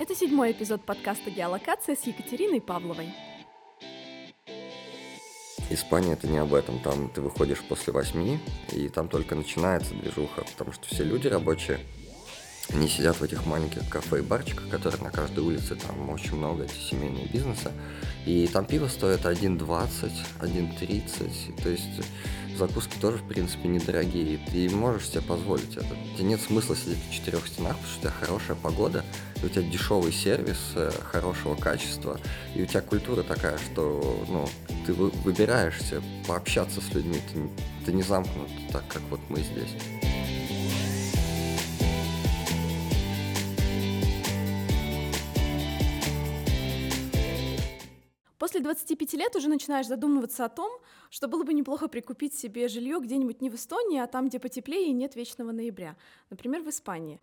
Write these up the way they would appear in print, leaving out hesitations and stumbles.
Это 7-й эпизод подкаста «Геолокация» с Екатериной Павловой. Испания — это не об этом. Там ты выходишь после 8, и там только начинается движуха, потому что все люди рабочие, они сидят в этих маленьких кафе и барчиках, которые на каждой улице, там очень много семейного бизнеса, и там пиво стоит 1,20, 1,30, то есть закуски тоже, в принципе, недорогие, и ты можешь себе позволить это. Тебе нет смысла сидеть в 4 стенах, потому что у тебя хорошая погода, и у тебя дешевый сервис хорошего качества, и у тебя культура такая, что ты выбираешься пообщаться с людьми, ты не замкнут так, как вот мы здесь. После 25 лет уже начинаешь задумываться о том, что было бы неплохо прикупить себе жилье где-нибудь не в Эстонии, а там, где потеплее и нет вечного ноября, например, в Испании.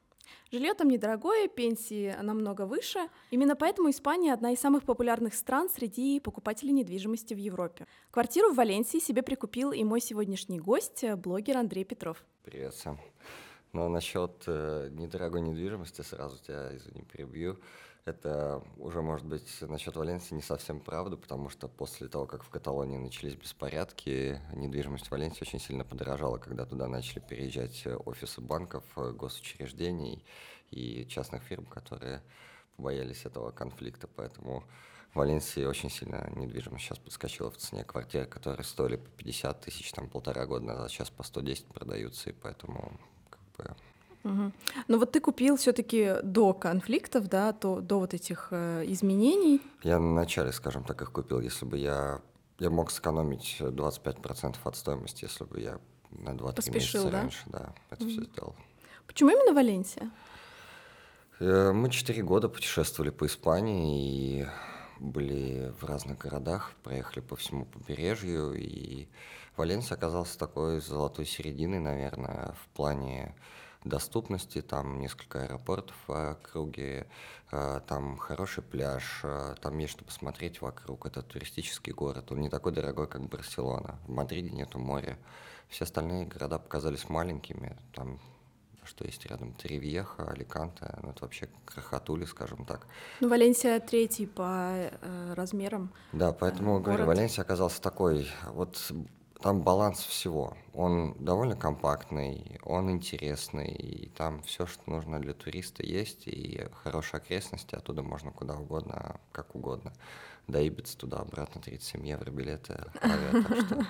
Жилье там недорогое, пенсии намного выше. Именно поэтому Испания — одна из самых популярных стран среди покупателей недвижимости в Европе. Квартиру в Валенсии себе прикупил и мой сегодняшний гость, блогер Андрей Петров. Привет всем. Но насчет недорогой недвижимости, сразу тебя, извини, перебью. Это уже, может быть, насчет Валенсии не совсем правда, потому что после того, как в Каталонии начались беспорядки, недвижимость в Валенсии очень сильно подорожала, когда туда начали переезжать офисы банков, госучреждений и частных фирм, которые побоялись этого конфликта. Поэтому в Валенсии очень сильно недвижимость сейчас подскочила в цене. Квартиры, которые стоили по 50 тысяч там полтора года назад, сейчас по 110 продаются, и поэтому Угу. Ну вот ты купил все-таки до конфликтов, да, до вот этих изменений. Я на начале, скажем так, их купил. Если бы я мог сэкономить 25% от стоимости, если бы я на 2-3 месяца раньше это все сделал. Почему именно Валенсия? Мы 4 года путешествовали по Испании и были в разных городах, проехали по всему побережью, и Валенсия оказался такой золотой серединой, наверное, в плане доступности. Там несколько аэропортов в округе, там хороший пляж, там есть что посмотреть вокруг. Это туристический город, он не такой дорогой, как Барселона. В Мадриде нету моря. Все остальные города показались маленькими. Там что есть рядом? Тревьеха, Аликанте, это вообще крохотули, скажем так. Ну, Валенсия 3 по размерам. Да, поэтому, говорю, Валенсия оказался такой, вот там баланс всего. Он довольно компактный, он интересный, и там все, что нужно для туриста, есть, и хорошие окрестности, оттуда можно куда угодно, как угодно. До Ибицы туда-обратно 37 евро билеты, так что...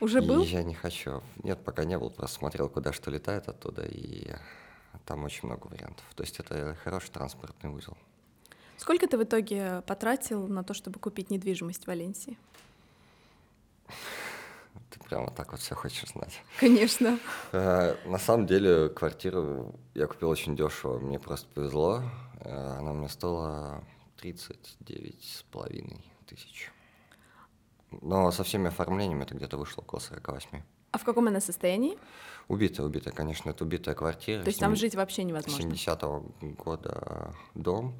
Уже был? Я не хочу. Нет, пока не был, просто смотрел, куда что летает оттуда, и там очень много вариантов. То есть это хороший транспортный узел. Сколько ты в итоге потратил на то, чтобы купить недвижимость в Валенсии? Ты прямо так вот все хочешь знать. Конечно. На самом деле квартиру я купил очень дешево, мне просто повезло. Она мне стоила 39,5 тысяч. Но со всеми оформлениями это где-то вышло около 48. А в каком она состоянии? Убитая, конечно, это убитая квартира. То есть там жить вообще невозможно? 70-го года дом.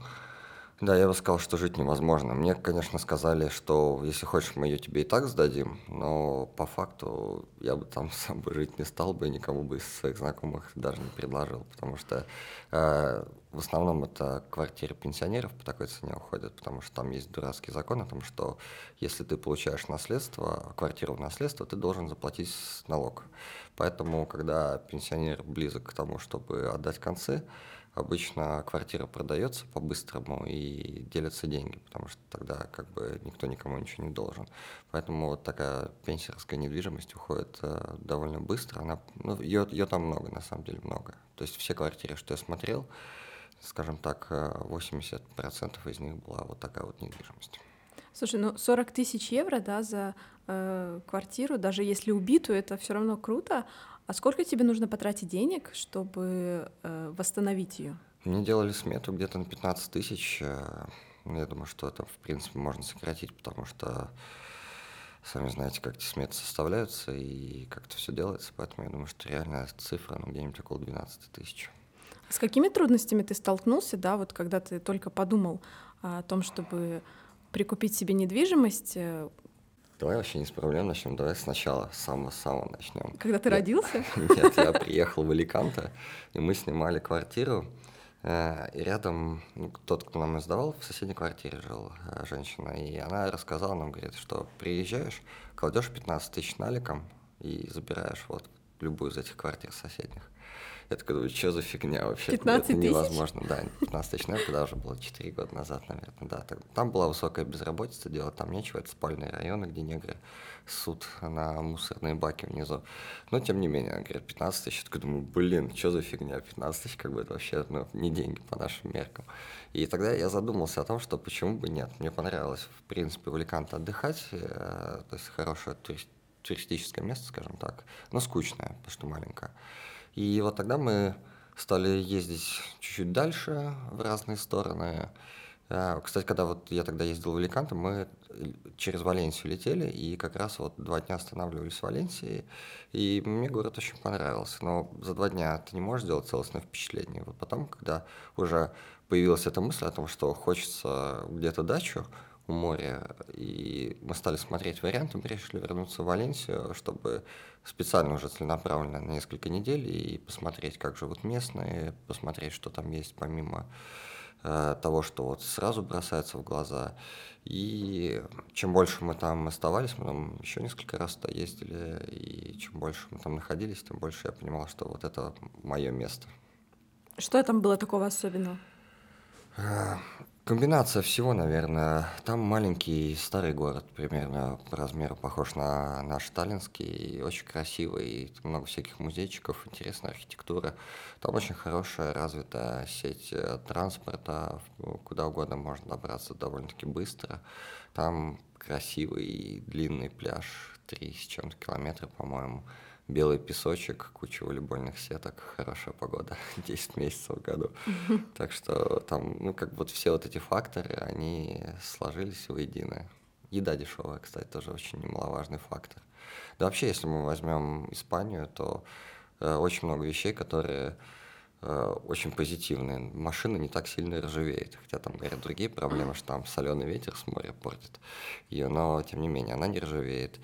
Да, я бы сказал, что жить невозможно. Мне, конечно, сказали, что если хочешь, мы ее тебе и так сдадим, но по факту я бы там сам бы жить не стал бы и никому бы из своих знакомых даже не предложил, потому что в основном это квартиры пенсионеров по такой цене уходят, потому что там есть дурацкий закон о том, что если ты получаешь наследство, квартиру в наследство, ты должен заплатить налог. Поэтому, когда пенсионер близок к тому, чтобы отдать концы, обычно квартира продается по-быстрому и делятся деньги, потому что тогда как бы никто никому ничего не должен. Поэтому вот такая пенсионерская недвижимость уходит довольно быстро. Ее там много, на самом деле много. То есть все квартиры, что я смотрел, скажем так, 80% из них была вот такая вот недвижимость. Слушай, 40 тысяч евро, да, за квартиру, даже если убитую, это все равно круто. А сколько тебе нужно потратить денег, чтобы восстановить ее? Мне делали смету где-то на 15 тысяч. Я думаю, что это, в принципе, можно сократить, потому что сами знаете, как эти сметы составляются и как это все делается. Поэтому я думаю, что реальная цифра где-нибудь около 12 тысяч. С какими трудностями ты столкнулся, да, вот когда ты только подумал о том, чтобы прикупить себе недвижимость? Давай вообще не с проблем начнем, давай сначала с самого-самого начнем. Когда ты родился? Нет, я приехал в Аликанте, и мы снимали квартиру. И рядом тот, кто нам издавал, в соседней квартире жила женщина. И она рассказала нам, говорит, что приезжаешь, кладешь 15 тысяч наликом и забираешь вот любую из этих квартир соседних. Я такой думаю, что за фигня вообще? 15 тысяч? Это невозможно, да. 15 тысяч, наверное, тогда уже было 4 года назад, наверное, да. Там была высокая безработица, делать там нечего. Это спальные районы, где негры ссут на мусорные баки внизу. Но, тем не менее, она говорит, 15 тысяч. Я такой думаю, блин, что за фигня? 15 тысяч, как бы, это вообще не деньги по нашим меркам. И тогда я задумался о том, что почему бы нет. Мне понравилось, в принципе, в Аликанте отдыхать, то есть хорошее туристическое место, скажем так, но скучное, потому что маленькое. И вот тогда мы стали ездить чуть-чуть дальше, в разные стороны. Кстати, когда вот я тогда ездил в Аликанте, мы через Валенсию летели, и как раз вот 2 дня останавливались в Валенсии, и мне город очень понравился. Но за 2 дня ты не можешь сделать целостное впечатление. Вот потом, когда уже появилась эта мысль о том, что хочется где-то дачу у моря, и мы стали смотреть варианты, мы решили вернуться в Валенсию, чтобы специально уже целенаправленно на несколько недель и посмотреть, как живут местные, посмотреть, что там есть помимо того, что вот сразу бросается в глаза. И чем больше мы там оставались, мы там еще несколько раз туда ездили, и чем больше мы там находились, тем больше я понимал, что вот это мое место. Что там было такого особенного? Комбинация всего, наверное. Там маленький старый город, примерно по размеру похож на наш таллинский, очень красивый, много всяких музейчиков, интересная архитектура. Там очень хорошая развитая сеть транспорта, куда угодно можно добраться довольно-таки быстро. Там красивый длинный пляж, 3 с чем-то километра, по-моему. Белый песочек, куча волейбольных сеток, хорошая погода, 10 месяцев в году. Так что там, как вот все вот эти факторы, они сложились воедино. Еда дешевая, кстати, тоже очень немаловажный фактор. Да вообще, если мы возьмем Испанию, то очень много вещей, которые очень позитивные. Машина не так сильно ржавеет, хотя там, говорят, другие проблемы, что там соленый ветер с моря портит ее, но, тем не менее, она не ржавеет.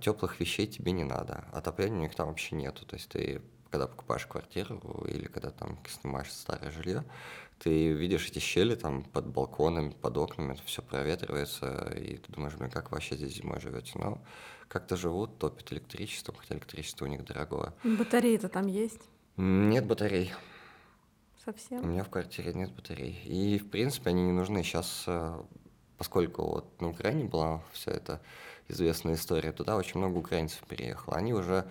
Теплых вещей тебе не надо, отопления у них там вообще нету, то есть ты, когда покупаешь квартиру или когда там снимаешь старое жилье, ты видишь эти щели там под балконами, под окнами, это все проветривается, и ты думаешь, как вообще здесь зимой живете, но как-то живут, топят электричеством, хотя электричество у них дорогое. Батареи-то там есть? Нет батарей. Совсем? У меня в квартире нет батарей, и в принципе они не нужны сейчас, поскольку вот на Украине была вся эта известная история, туда очень много украинцев переехало. Они уже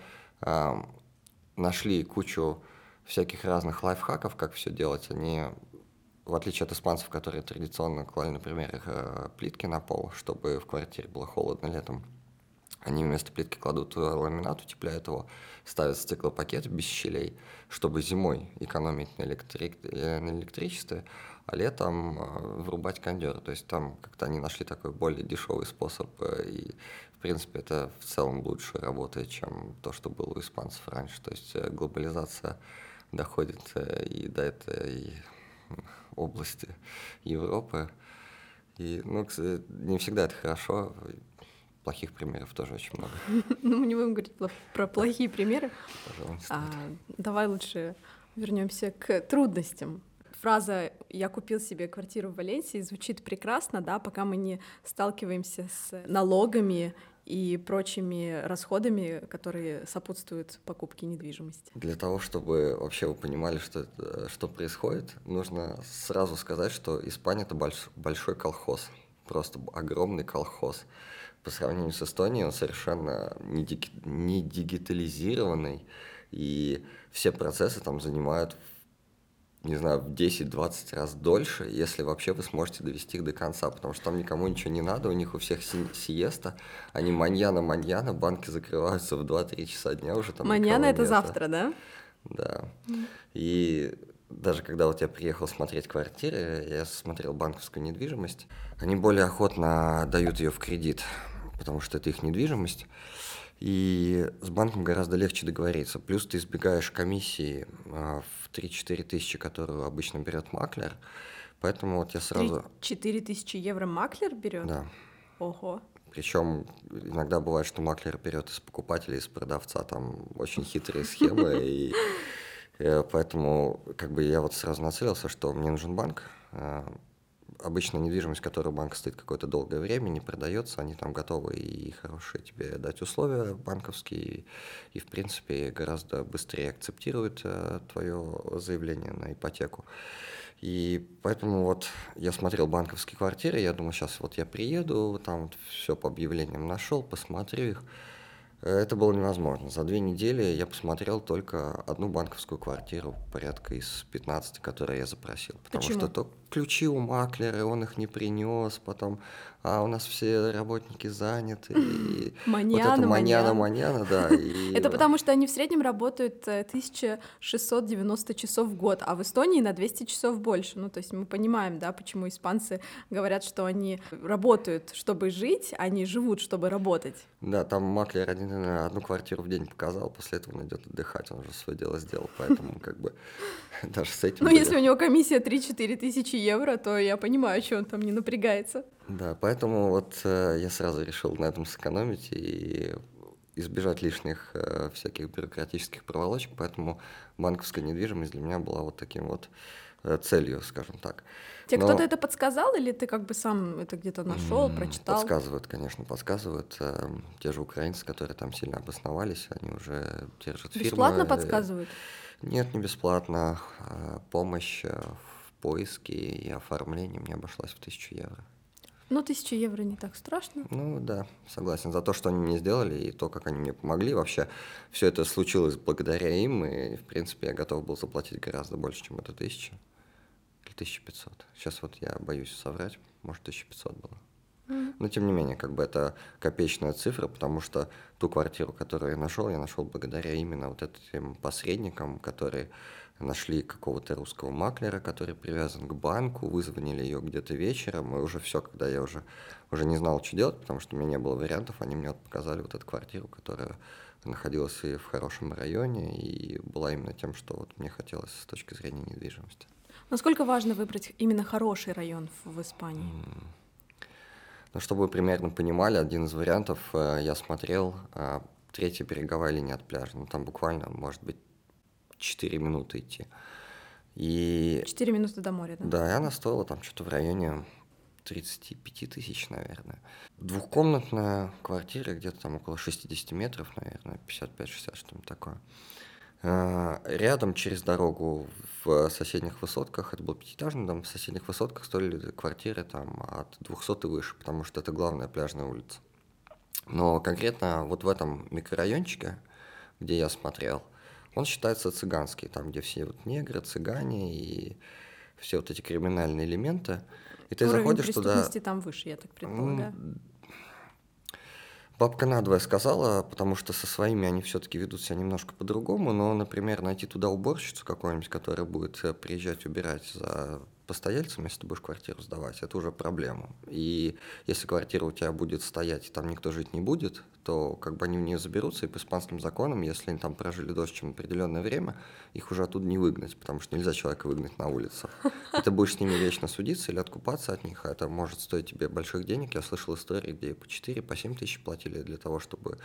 нашли кучу всяких разных лайфхаков, как все делать. Они, в отличие от испанцев, которые традиционно клали, например, плитки на пол, чтобы в квартире было холодно летом, они вместо плитки кладут ламинат, утепляют его, ставят стеклопакет без щелей, чтобы зимой экономить на электричестве, а летом врубать кондёр. То есть там как-то они нашли такой более дешевый способ, и, в принципе, это в целом лучше работает, чем то, что было у испанцев раньше. То есть глобализация доходит и до этой области Европы. И, кстати, не всегда это хорошо. Плохих примеров тоже очень много. Мы не будем говорить про плохие примеры. Пожалуйста. Давай лучше вернемся к трудностям. Фраза «я купил себе квартиру в Валенсии» звучит прекрасно, да, пока мы не сталкиваемся с налогами и прочими расходами, которые сопутствуют покупке недвижимости. Для того, чтобы вообще вы понимали, что происходит, нужно сразу сказать, что Испания — это большой колхоз, просто огромный колхоз. По сравнению с Эстонией, он совершенно не дигитализированный, и все процессы там занимают, не знаю, в 10-20 раз дольше, если вообще вы сможете довести их до конца, потому что там никому ничего не надо, у них у всех сиеста, они маньяна, банки закрываются в 2-3 часа дня уже. Маньяна — это завтра, да? Да. И даже когда вот я приехал смотреть квартиры, я смотрел банковскую недвижимость, они более охотно дают ее в кредит, потому что это их недвижимость, и с банком гораздо легче договориться. Плюс ты избегаешь комиссии в 3-4 тысячи, которую обычно берет маклер, поэтому вот я сразу... 3-4 тысячи евро маклер берет? Да. Ого. Причем иногда бывает, что маклер берет из покупателя, из продавца, там очень хитрые схемы, и Поэтому как бы я вот сразу нацелился, что мне нужен банк. Обычно недвижимость, которая у банка стоит какое-то долгое время, не продается, они там готовы и хорошие тебе дать условия банковские, и в принципе гораздо быстрее акцептируют твое заявление на ипотеку. И поэтому вот я смотрел банковские квартиры, я думал, сейчас вот я приеду, там вот все по объявлениям нашел, посмотрю их. Это было невозможно. За 2 недели я посмотрел только одну банковскую квартиру, порядка из 15, которые я запросил. Потому Почему? Что то ключи у маклера, он их не принес, потом, а у нас все работники заняты. И маньяна, да. Это потому что они в среднем работают 1690 часов в год, а в Эстонии на 200 часов больше. Ну, то есть мы понимаем, да, почему испанцы говорят, что они работают, чтобы жить, а не живут, чтобы работать. Да, там маклер один одну квартиру в день показал, после этого он идет отдыхать, он уже свое дело сделал, поэтому как бы даже с этим... Ну, если у него комиссия 3-4 тысячи евро, то я понимаю, что он там не напрягается. Да, поэтому вот я сразу решил на этом сэкономить и избежать лишних всяких бюрократических проволочек, поэтому банковская недвижимость для меня была вот таким вот целью, скажем так. Тебе кто-то это подсказал, или ты как бы сам это где-то нашел, прочитал? Подсказывают, конечно, подсказывают. Те же украинцы, которые там сильно обосновались, они уже держат фирмы. Бесплатно подсказывают? Нет, не бесплатно. Помощь в поиске и оформлении мне обошлась в 1000 евро. Ну, 1000 евро не так страшно. Ну, да, согласен. За то, что они мне сделали, и то, как они мне помогли. Вообще, все это случилось благодаря им, и, в принципе, я готов был заплатить гораздо больше, чем это 1000 или 1500. Сейчас вот я боюсь соврать, может, 1500 было. Но, тем не менее, как бы это копеечная цифра, потому что ту квартиру, которую я нашел благодаря именно вот этим посредникам, которые нашли какого-то русского маклера, который привязан к банку, вызвонили ее где-то вечером, и уже все, когда я уже не знал, что делать, потому что у меня не было вариантов, они мне вот показали вот эту квартиру, которая находилась и в хорошем районе, и была именно тем, что вот мне хотелось с точки зрения недвижимости. Насколько важно выбрать именно хороший район в Испании? Ну, чтобы вы примерно понимали, один из вариантов, я смотрел, 3-я береговая линия от пляжа, ну, там буквально, может быть, 4 минуты идти. 4 минуты до моря, да? Да, и она стоила там что-то в районе 35 тысяч, наверное. Двухкомнатная квартира, где-то там около 60 метров, наверное, 55-60, что-нибудь такое. Рядом через дорогу в соседних высотках, это был 5-этажный дом, в соседних высотках стоили квартиры там от 200 и выше, потому что это главная пляжная улица. Но конкретно вот в этом микрорайончике, где я смотрел, он считается цыганский, там, где все вот негры, цыгане и все вот эти криминальные элементы. И ты заходишь туда... Уровень преступности там выше, я так предполагаю. Бабка надвое сказала, потому что со своими они все-таки ведут себя немножко по-другому, но, например, найти туда уборщицу какую-нибудь, которая будет приезжать убирать за постояльцем, если ты будешь квартиру сдавать, это уже проблема. И если квартира у тебя будет стоять, и там никто жить не будет, то как бы они в нее заберутся, и по испанским законам, если они там прожили дольше, чем определенное время, их уже оттуда не выгнать, потому что нельзя человека выгнать на улицу. И ты будешь с ними вечно судиться или откупаться от них, а это может стоить тебе больших денег. Я слышал истории, где по 4-7 тысяч платили для того, чтобы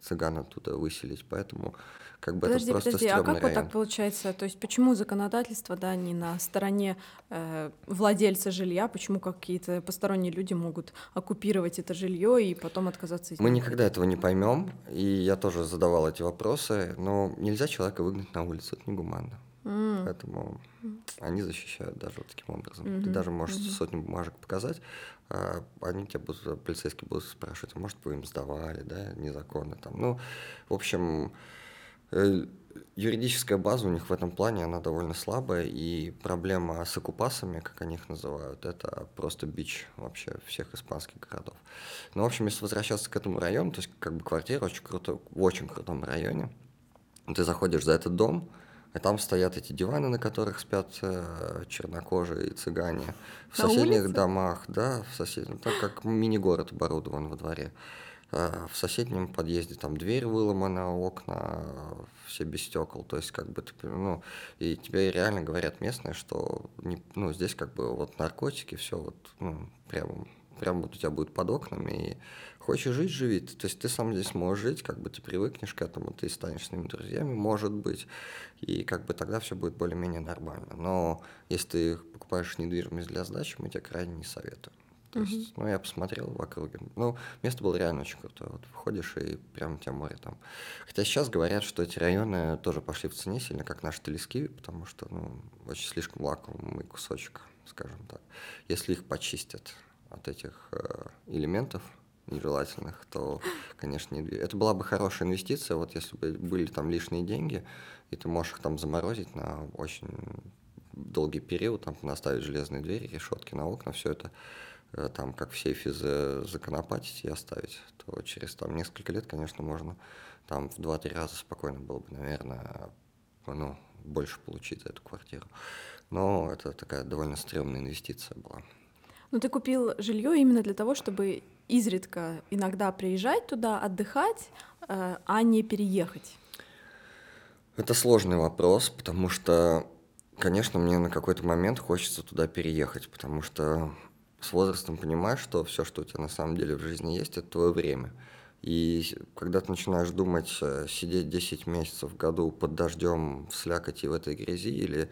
цыган оттуда выселить, поэтому как бы это просто стрёмный район. А как вот так получается? То есть почему законодательство, да, не на стороне владельца жилья, почему какие-то посторонние люди могут оккупировать это жилье и потом отказаться? Мы никогда этого не поймем, и я тоже задавал эти вопросы, но нельзя человека выгнать на улицу, это негуманно. Поэтому они защищают даже вот таким образом. Ты даже можешь сотню бумажек показать, а они тебя будут, полицейские будут спрашивать, может, вы им сдавали, да, незаконно там. Ну, в общем, юридическая база у них в этом плане, она довольно слабая, и проблема с оккупасами, как они их называют, это просто бич вообще всех испанских городов. Ну, в общем, если возвращаться к этому району, то есть как бы квартира в очень крутом районе, ты заходишь за этот дом, а там стоят эти диваны, на которых спят чернокожие и цыгане. В соседних домах, да, в соседних, так как мини-город оборудован во дворе. В соседнем подъезде там дверь выломана, окна, все без стекол. То есть, как бы, ну, и тебе реально говорят местные, что не, ну, здесь как бы вот наркотики, все вот, ну, прям вот у тебя будет под окнами, и хочешь жить, живи. То есть ты сам здесь можешь жить, как бы ты привыкнешь к этому, ты станешь с ними друзьями, может быть, и как бы тогда все будет более-менее нормально. Но если ты покупаешь недвижимость для сдачи, мы тебе крайне не советуем. То есть, ну, я посмотрел в округе. Ну, место было реально очень крутое. Вот входишь, и прям у тебя море там. Хотя сейчас говорят, что эти районы тоже пошли в цене сильно, как наши Телескиви, потому что, ну, очень слишком лакомый кусочек, скажем так. Если их почистят от этих элементов нежелательных, то, конечно, это была бы хорошая инвестиция, вот если бы были там лишние деньги, и ты можешь их там заморозить на очень долгий период, там наставить железные двери, решетки на окна, все это там как в сейфе законопатить и оставить, то через там несколько лет, конечно, можно там в 2-3 раза спокойно было бы, наверное, ну, больше получить за эту квартиру. Но это такая довольно стрёмная инвестиция была. Но ты купил жилье именно для того, чтобы изредка иногда приезжать туда, отдыхать, а не переехать? Это сложный вопрос, потому что, конечно, мне на какой-то момент хочется туда переехать, потому что с возрастом понимаешь, что все, что у тебя на самом деле в жизни есть, это твое время. И когда ты начинаешь думать, сидеть 10 месяцев в году под дождем, в слякоти, в этой грязи, или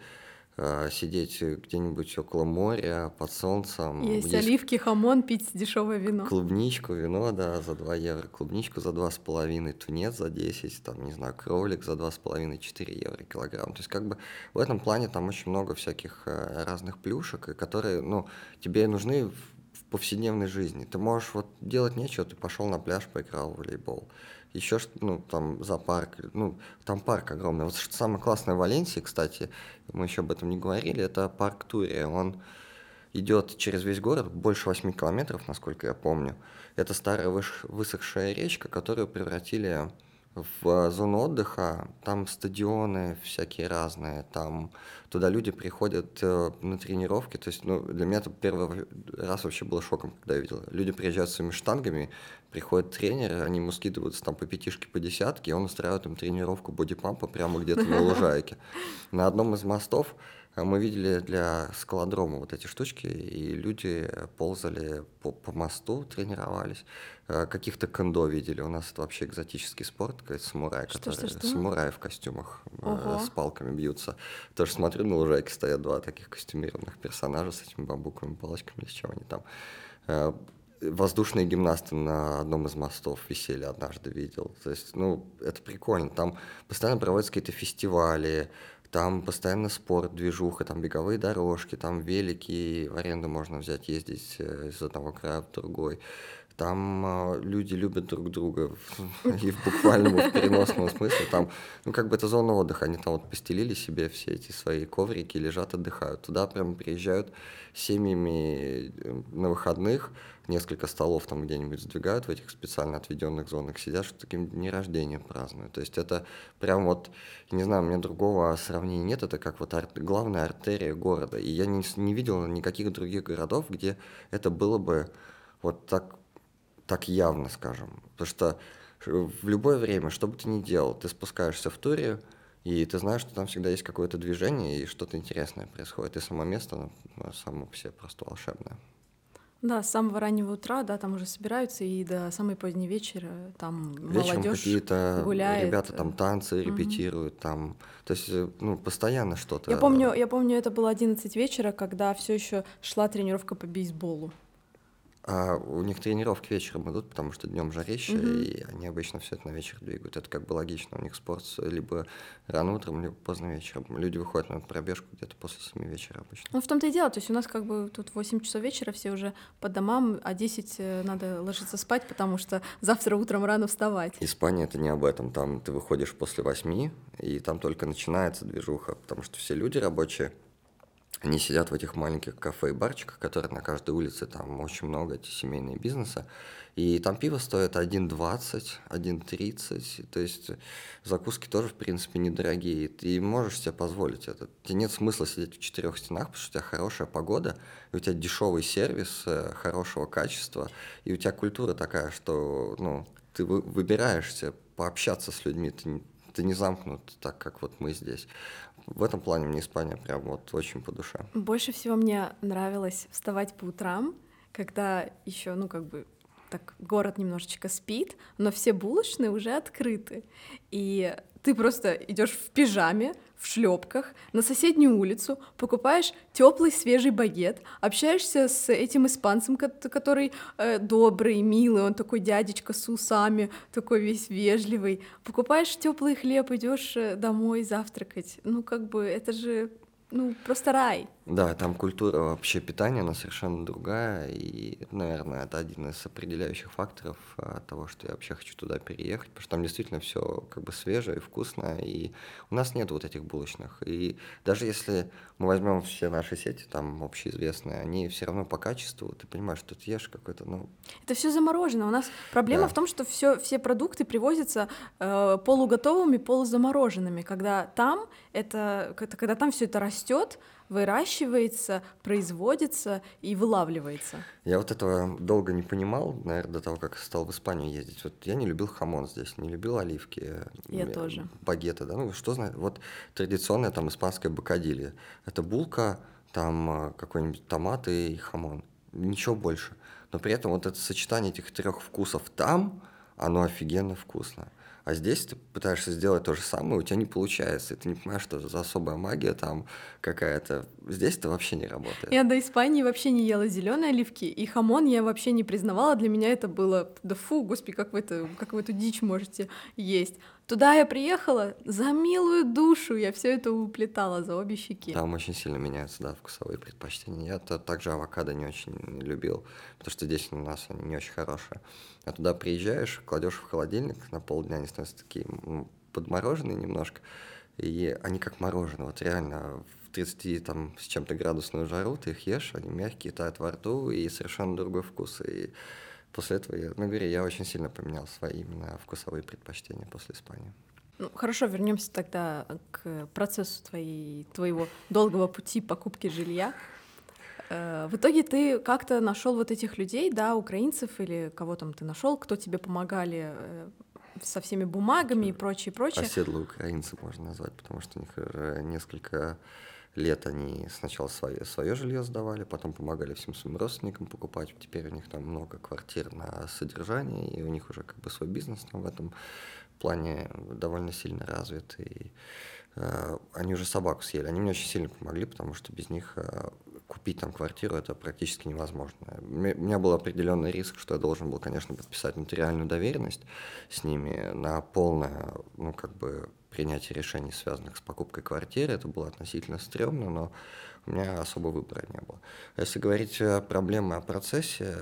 сидеть где-нибудь около моря, под солнцем. Есть оливки, хамон, пить дешевое вино. Клубничку, вино, да, за 2 евро. Клубничку за 2,5, тунец за 10, там, не знаю, кролик за 2,5, 4 евро килограмм. То есть как бы в этом плане там очень много всяких разных плюшек, которые, ну, тебе нужны в повседневной жизни. Ты можешь вот делать нечего, ты пошел на пляж, поиграл в волейбол. Еще, ну, там зоопарк, ну, там парк огромный. Вот самое классное в Валенсии, кстати, мы еще об этом не говорили, это парк Турия. Он идет через весь город, больше 8 километров, насколько я помню. Это старая высохшая речка, которую превратили в зону отдыха. Там стадионы всякие разные, там туда люди приходят на тренировки. То есть, ну, для меня это первый раз вообще было шоком, когда я видел. Люди приезжают с своими штангами, приходят тренеры, они ему скидываются там по 5-шке, по 10-ке, и он устраивает им тренировку бодипампа прямо где-то на лужайке. На одном из мостов мы видели для скалодрома вот эти штучки, и люди ползали по мосту, тренировались. Каких-то кендо видели. У нас это вообще экзотический спорт, самурай, которые самураи в костюмах с палками бьются. Тоже смотрю, на лужайке стоят 2 таких костюмированных персонажа с этими бамбуковыми палочками, с чем они там. Воздушные гимнасты на одном из мостов висели, однажды видел. То есть, ну, это прикольно. Там постоянно проводятся какие-то фестивали, там постоянно спорт, движуха, там беговые дорожки, там велики в аренду можно взять, ездить из одного края в другой. Там люди любят друг друга и в буквальном, и в переносном смысле. Там, ну, как бы это зона отдыха. Они там вот постелили себе все эти свои коврики, лежат, отдыхают. Туда прям приезжают семьями на выходных, несколько столов там где-нибудь сдвигают в этих специально отведенных зонах, сидят, что таким дни рождения празднуют. То есть это прям вот, не знаю, у меня другого сравнения нет, это как вот главная артерия города. И я не видел никаких других городов, где это было бы вот так явно, скажем. Потому что в любое время, что бы ты ни делал, ты спускаешься в Турию, и ты знаешь, что там всегда есть какое-то движение, и что-то интересное происходит. И само место, ну, само по себе просто волшебное. Да, с самого раннего утра, да, там уже собираются, и до самой поздней вечера там вечером молодежь какие-то гуляет. Ребята там танцы репетируют, там, то есть, ну, постоянно что-то. Я помню, это было 11 вечера, когда все еще шла тренировка по бейсболу. А у них тренировки вечером идут, потому что днем жарище, и они обычно все это на вечер двигают. Это как бы логично. У них спорт либо рано утром, либо поздно вечером. Люди выходят на пробежку где-то после 7 вечера обычно. Ну, в том-то и дело. То есть у нас как бы тут 8 часов вечера, все уже по домам, а 10 надо ложиться спать, потому что завтра утром рано вставать. Испания — это не об этом. Там ты выходишь после 8, и там только начинается движуха, потому что все люди рабочие. Они сидят в этих маленьких кафе и барчиках, которые на каждой улице, там очень много эти семейные бизнесы, и там пиво стоит 1,20, 1,30, то есть закуски тоже, в принципе, недорогие, ты можешь себе позволить это. Тебе нет смысла сидеть в 4 стенах, потому что у тебя хорошая погода, и у тебя дешевый сервис хорошего качества, и у тебя культура такая, что, ну, ты выбираешься пообщаться с людьми, ты не замкнут так, как вот мы здесь. В этом плане мне Испания прям вот очень по душе. Больше всего мне нравилось вставать по утрам, когда еще, ну, как бы так город немножечко спит, но все булочные уже открыты. И ты просто идешь в пижаме, в шлепках на соседнюю улицу, покупаешь теплый свежий багет, общаешься с этим испанцем, который добрый, милый, он такой дядечка с усами, такой весь вежливый, покупаешь теплый хлеб, идешь домой завтракать. Ну, как бы это же просто рай. Да, там культура вообще питания, она совершенно другая, и, наверное, это один из определяющих факторов того, что я вообще хочу туда переехать, потому что там действительно все как бы свежее и вкусно, и у нас нет вот этих булочных, и даже если мы возьмем все наши сети, там общеизвестные, они все равно по качеству, ты понимаешь, что ты ешь какой-то, Это все заморожено, у нас проблема в том, что все продукты привозятся полуготовыми, полузамороженными, когда там все это растет, выращивается, производится и вылавливается. Я вот этого долго не понимал, наверное, до того, как стал в Испанию ездить. Вот я не любил хамон здесь, не любил оливки. Я тоже. Багеты, да? Что значит? Вот традиционное там испанское бокадилье. Это булка, там какой-нибудь томат и хамон. Ничего больше. Но при этом вот это сочетание этих трех вкусов там, оно офигенно вкусно. А здесь ты пытаешься сделать то же самое, у тебя не получается. И ты не понимаешь, что это за особая магия там какая-то. Здесь это вообще не работает. Я до Испании вообще не ела зеленые оливки, и хамон я вообще не признавала. Для меня это было, да фу, господи, как вы эту дичь можете есть. Туда я приехала, за милую душу я все это уплетала за обе щеки. Там очень сильно меняются, да, вкусовые предпочтения. Я также авокадо не очень любил, потому что здесь у нас они не очень хорошие. А туда приезжаешь, кладешь в холодильник, на полдня они становятся такие подмороженные немножко, и они как мороженое, вот реально в 30 там, с чем-то градусную жару ты их ешь, они мягкие, тают во рту, и совершенно другой вкус, и... После этого, я очень сильно поменял свои именно вкусовые предпочтения после Испании. Хорошо, вернемся тогда к процессу твоего долгого пути покупки жилья. В итоге ты как-то нашел вот этих людей, да, украинцев или кого там ты нашел, кто тебе помогали со всеми бумагами и прочее. Оседлые украинцы можно назвать, потому что у них несколько лет они сначала свое жилье сдавали, потом помогали всем своим родственникам покупать. Теперь у них там много квартир на содержание, и у них уже как бы свой бизнес там в этом плане довольно сильно развит. И они уже собаку съели. Они мне очень сильно помогли, потому что без них купить там квартиру это практически невозможно. У меня был определенный риск, что я должен был, конечно, подписать нотариальную доверенность с ними на полное, принятие решений, связанных с покупкой квартиры. Это было относительно стрёмно, но у меня особо выбора не было. Если говорить о проблемах о процессе,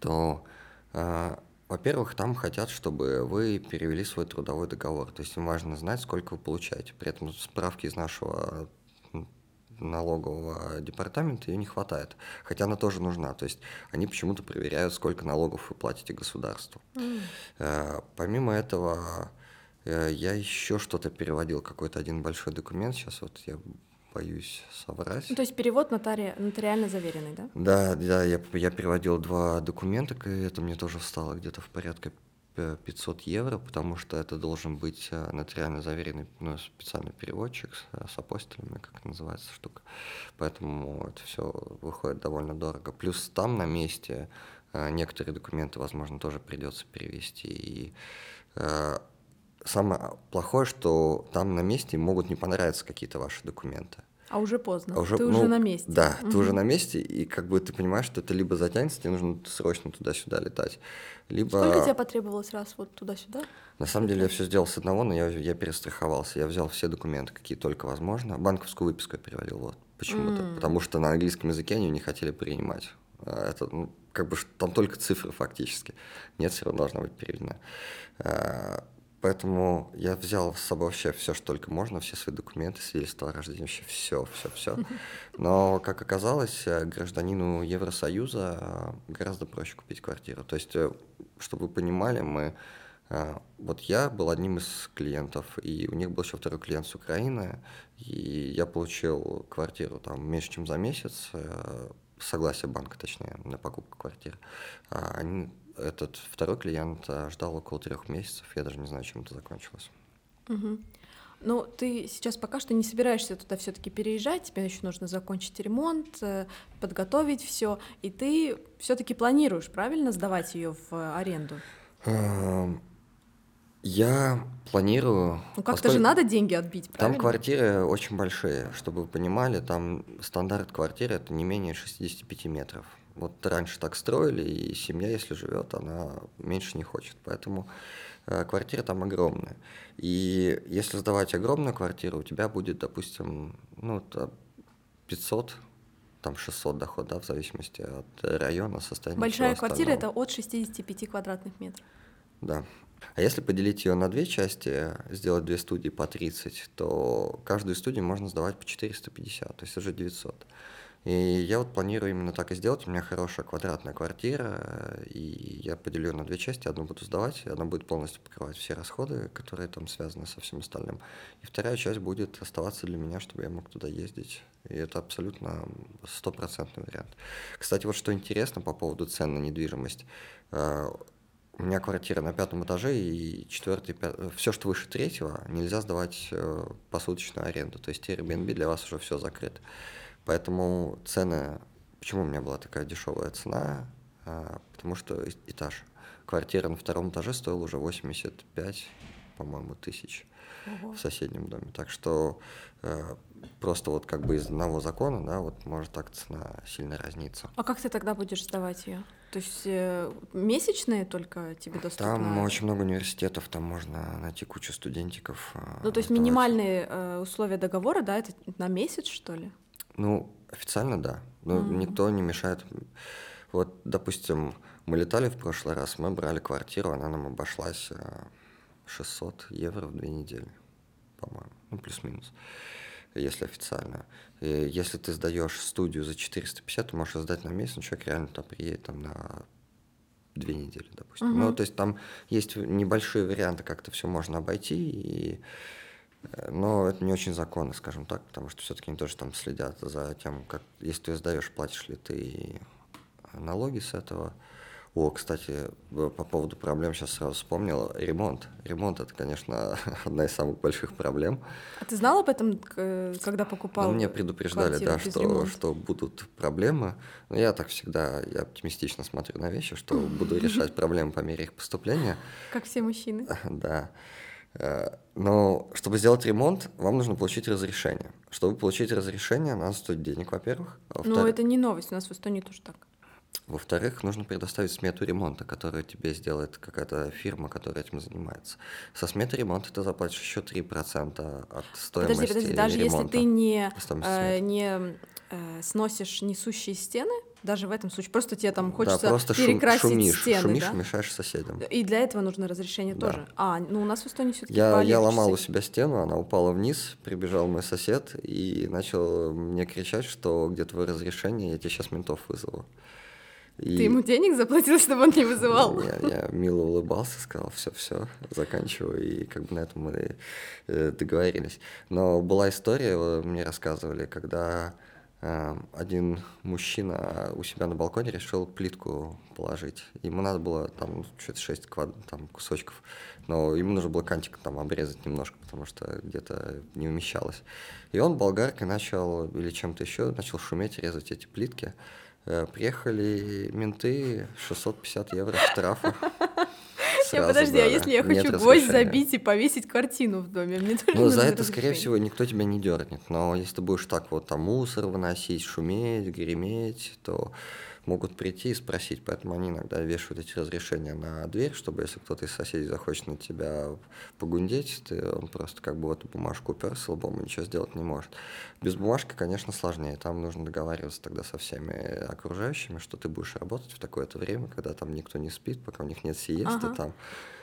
то, во-первых, там хотят, чтобы вы перевели свой трудовой договор. То есть им важно знать, сколько вы получаете. При этом справки из нашего налогового департамента, ее не хватает. Хотя она тоже нужна. То есть они почему-то проверяют, сколько налогов вы платите государству. Помимо этого, я еще что-то переводил, какой-то один большой документ. Сейчас вот я боюсь соврать. То есть перевод нотариально заверенный, да? Да, я переводил 2 документа, и это мне тоже встало где-то в порядка 500 евро, потому что это должен быть нотариально заверенный специальный переводчик с апостилями, как это называется штука. Поэтому это все выходит довольно дорого. Плюс там на месте некоторые документы, возможно, тоже придется перевести. И самое плохое, что там на месте могут не понравиться какие-то ваши документы. А уже поздно, ты уже на месте. Да, ты уже на месте, и ты понимаешь, что это либо затянется, тебе нужно срочно туда-сюда летать, либо... Сколько тебе потребовалось раз вот туда-сюда? На самом деле я все сделал с одного, но я перестраховался, я взял все документы, какие только возможно, банковскую выписку я переводил, вот, почему-то, потому что на английском языке они не хотели принимать, это, там только цифры фактически, нет, все равно должна быть переведена. Поэтому я взял с собой вообще все, что только можно, все свои документы, свидетельства о рождении, вообще все. Но, как оказалось, гражданину Евросоюза гораздо проще купить квартиру. То есть, чтобы вы понимали, я был одним из клиентов, и у них был еще второй клиент с Украины, и я получил квартиру там меньше, чем за месяц, согласие банка, точнее, на покупку квартиры. Этот второй клиент ждал около 3 месяцев, я даже не знаю, чем это закончилось. Но ты сейчас пока что не собираешься туда все-таки переезжать, тебе еще нужно закончить ремонт, подготовить все, и ты все-таки планируешь, правильно, сдавать ее в аренду? Я планирую... Ну как-то же надо деньги отбить, правильно? Там квартиры очень большие, чтобы вы понимали, там стандарт квартиры — это не менее 65 метров. Вот раньше так строили, и семья, если живет, она меньше не хочет, поэтому квартира там огромная. И если сдавать огромную квартиру, у тебя будет, допустим, 500, там 600 доход, да, в зависимости от района, состояния. Большая квартира — это от 65 квадратных метров. Да. А если поделить ее на две части, сделать две студии по 30, то каждую студию можно сдавать по 450, то есть уже 900. И я вот планирую именно так и сделать. У меня хорошая квадратная квартира, и я поделю ее на две части. Одну буду сдавать, она будет полностью покрывать все расходы, которые там связаны со всем остальным. И вторая часть будет оставаться для меня, чтобы я мог туда ездить. И это абсолютно стопроцентный вариант. Кстати, вот что интересно по поводу цен на недвижимость. У меня квартира на 5-м этаже, и 4-й, 5... все, что выше 3-го, нельзя сдавать посуточную аренду. То есть Airbnb для вас уже все закрыто. Поэтому цены... Почему у меня была такая дешевая цена? Потому что этаж. Квартира на 2-м этаже стоила уже 85, по-моему, тысяч в соседнем доме. Так что просто вот как бы из одного закона, да, вот может так цена сильно разнится. А как ты тогда будешь сдавать ее? То есть месячные только тебе доступны? Там очень много университетов, там можно найти кучу студентиков. Ну, то есть минимальные условия договора, да, это на месяц, что ли? Ну, официально да, но никто не мешает. Вот, допустим, мы летали в прошлый раз, мы брали квартиру, она нам обошлась 600 евро в 2 недели, по-моему, ну, плюс-минус, если официально. И если ты сдаешь студию за 450, ты можешь сдать на месяц, но человек реально туда приедет там, на 2 недели, допустим. Ну, то есть там есть небольшие варианты, как-то все можно обойти, и... Но это не очень законно, скажем так, потому что все-таки они тоже там следят за тем, как если ты сдаешь, платишь ли ты налоги с этого. О, кстати, по поводу проблем сейчас сразу вспомнил. Ремонт. Ремонт — это, конечно, одна из самых больших проблем. А ты знал об этом, когда покупал? Ну, меня предупреждали, да, что будут проблемы. Но я так всегда, я оптимистично смотрю на вещи, что буду решать проблемы по мере их поступления. Как все мужчины. Да. Но чтобы сделать ремонт, вам нужно получить разрешение. Чтобы получить разрешение, надо стоить денег, во-первых. Но это не новость, у нас в Эстонии тоже так. Во-вторых, нужно предоставить смету ремонта, которую тебе сделает какая-то фирма, которая этим занимается. Со сметы ремонта ты заплатишь еще 3% от стоимости ремонта. Подожди, даже если ты не сносишь несущие стены, даже в этом случае, просто тебе там хочется перекрасить стены. Шумишь, да? Мешаешь соседям. И для этого нужно разрешение тоже. А, ну у нас в Эстонии все-таки я ломал у себя стену, она упала вниз, прибежал мой сосед и начал мне кричать, что где твое разрешение, я тебе сейчас ментов вызову. И... Ты ему денег заплатил, чтобы он не вызывал? Я мило улыбался, сказал, все, заканчиваю, и как бы на этом мы договорились. Но была история, мне рассказывали, когда один мужчина у себя на балконе решил плитку положить. Ему надо было там что-то 6 кусочков, но ему нужно было кантик там обрезать немножко, потому что где-то не умещалось. И он болгаркой начал, или чем-то еще, начал шуметь, резать эти плитки. Приехали менты, 650 евро штрафа. Подожди, а если я хочу гвоздь забить и повесить картину в доме? Мне тоже нужно за это, скорее всего, никто тебя не дернет. Но если ты будешь так вот там мусор выносить, шуметь, греметь, то могут прийти и спросить. Поэтому они иногда вешают эти разрешения на дверь, чтобы если кто-то из соседей захочет на тебя погундеть, он просто как бы в эту бумажку уперся лбом и ничего сделать не может. Без бумажки, конечно, сложнее. Там нужно договариваться тогда со всеми окружающими, что ты будешь работать в такое-то время, когда там никто не спит, пока у них нет сиесты там.